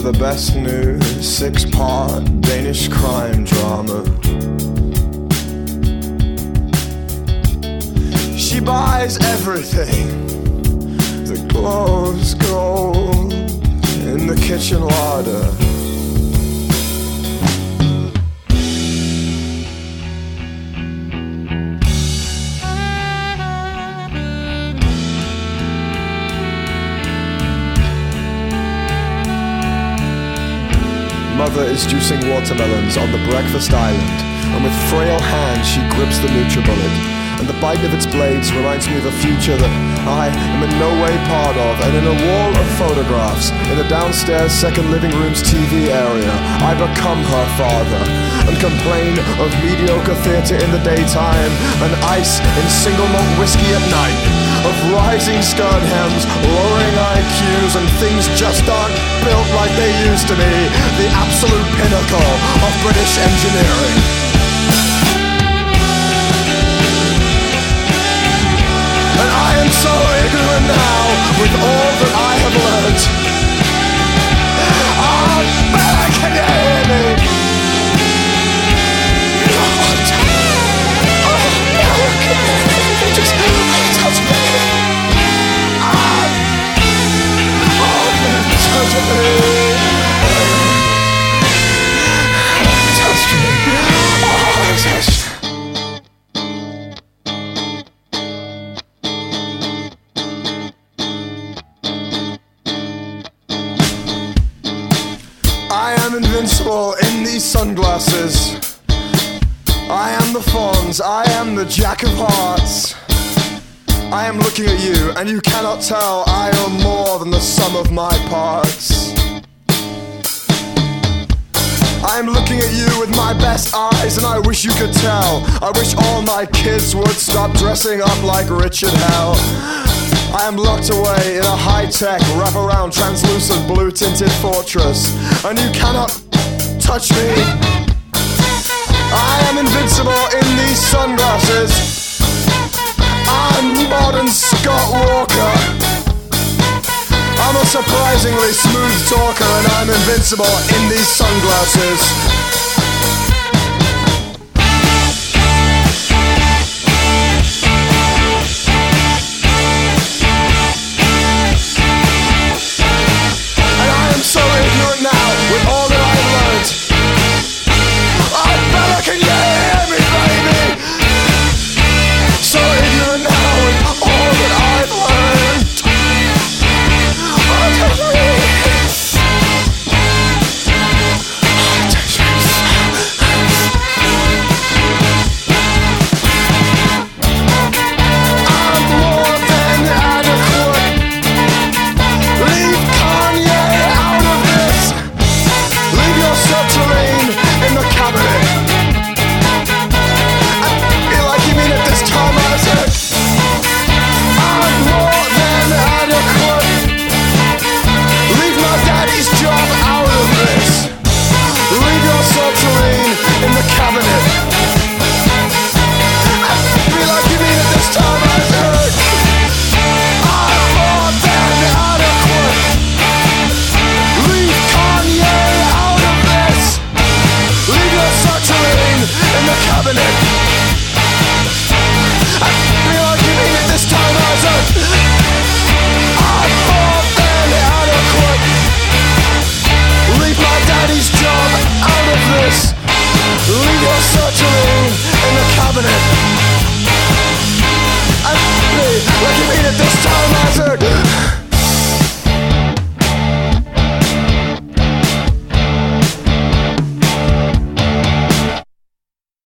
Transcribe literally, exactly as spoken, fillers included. to the best new six-part Danish crime drama. She buys everything that glows gold in the kitchen larder. Mother is juicing watermelons on the breakfast island, and with frail hands she grips the Nutribullet, and the bite of its blades reminds me of a future that I am in no way part of, and in a wall of photographs, in the downstairs second living room's T V area, I become her father, and complain of mediocre theatre in the daytime, and ice in single malt whiskey at night, of rising skirt hems, lowering I Qs, and things just aren't built like they used to be, the absolute pinnacle of British engineering. And I am so ignorant now with all that I have learnt. Oh, Bella, can you hear me? God. Oh, no, can you just touch me? Oh, oh touch me. Touch me. Oh, touch me. In these sunglasses, I am the Fonz, I am the Jack of Hearts. I am looking at you, and you cannot tell I am more than the sum of my parts. I am looking at you with my best eyes, and I wish you could tell. I wish all my kids would stop dressing up like Richard Hell. I am locked away in a high-tech, wrap-around, translucent, blue-tinted fortress, and you cannot touch me. I am invincible in these sunglasses. I'm modern Scott Walker. I'm a surprisingly smooth talker, and I'm invincible in these sunglasses. Now with all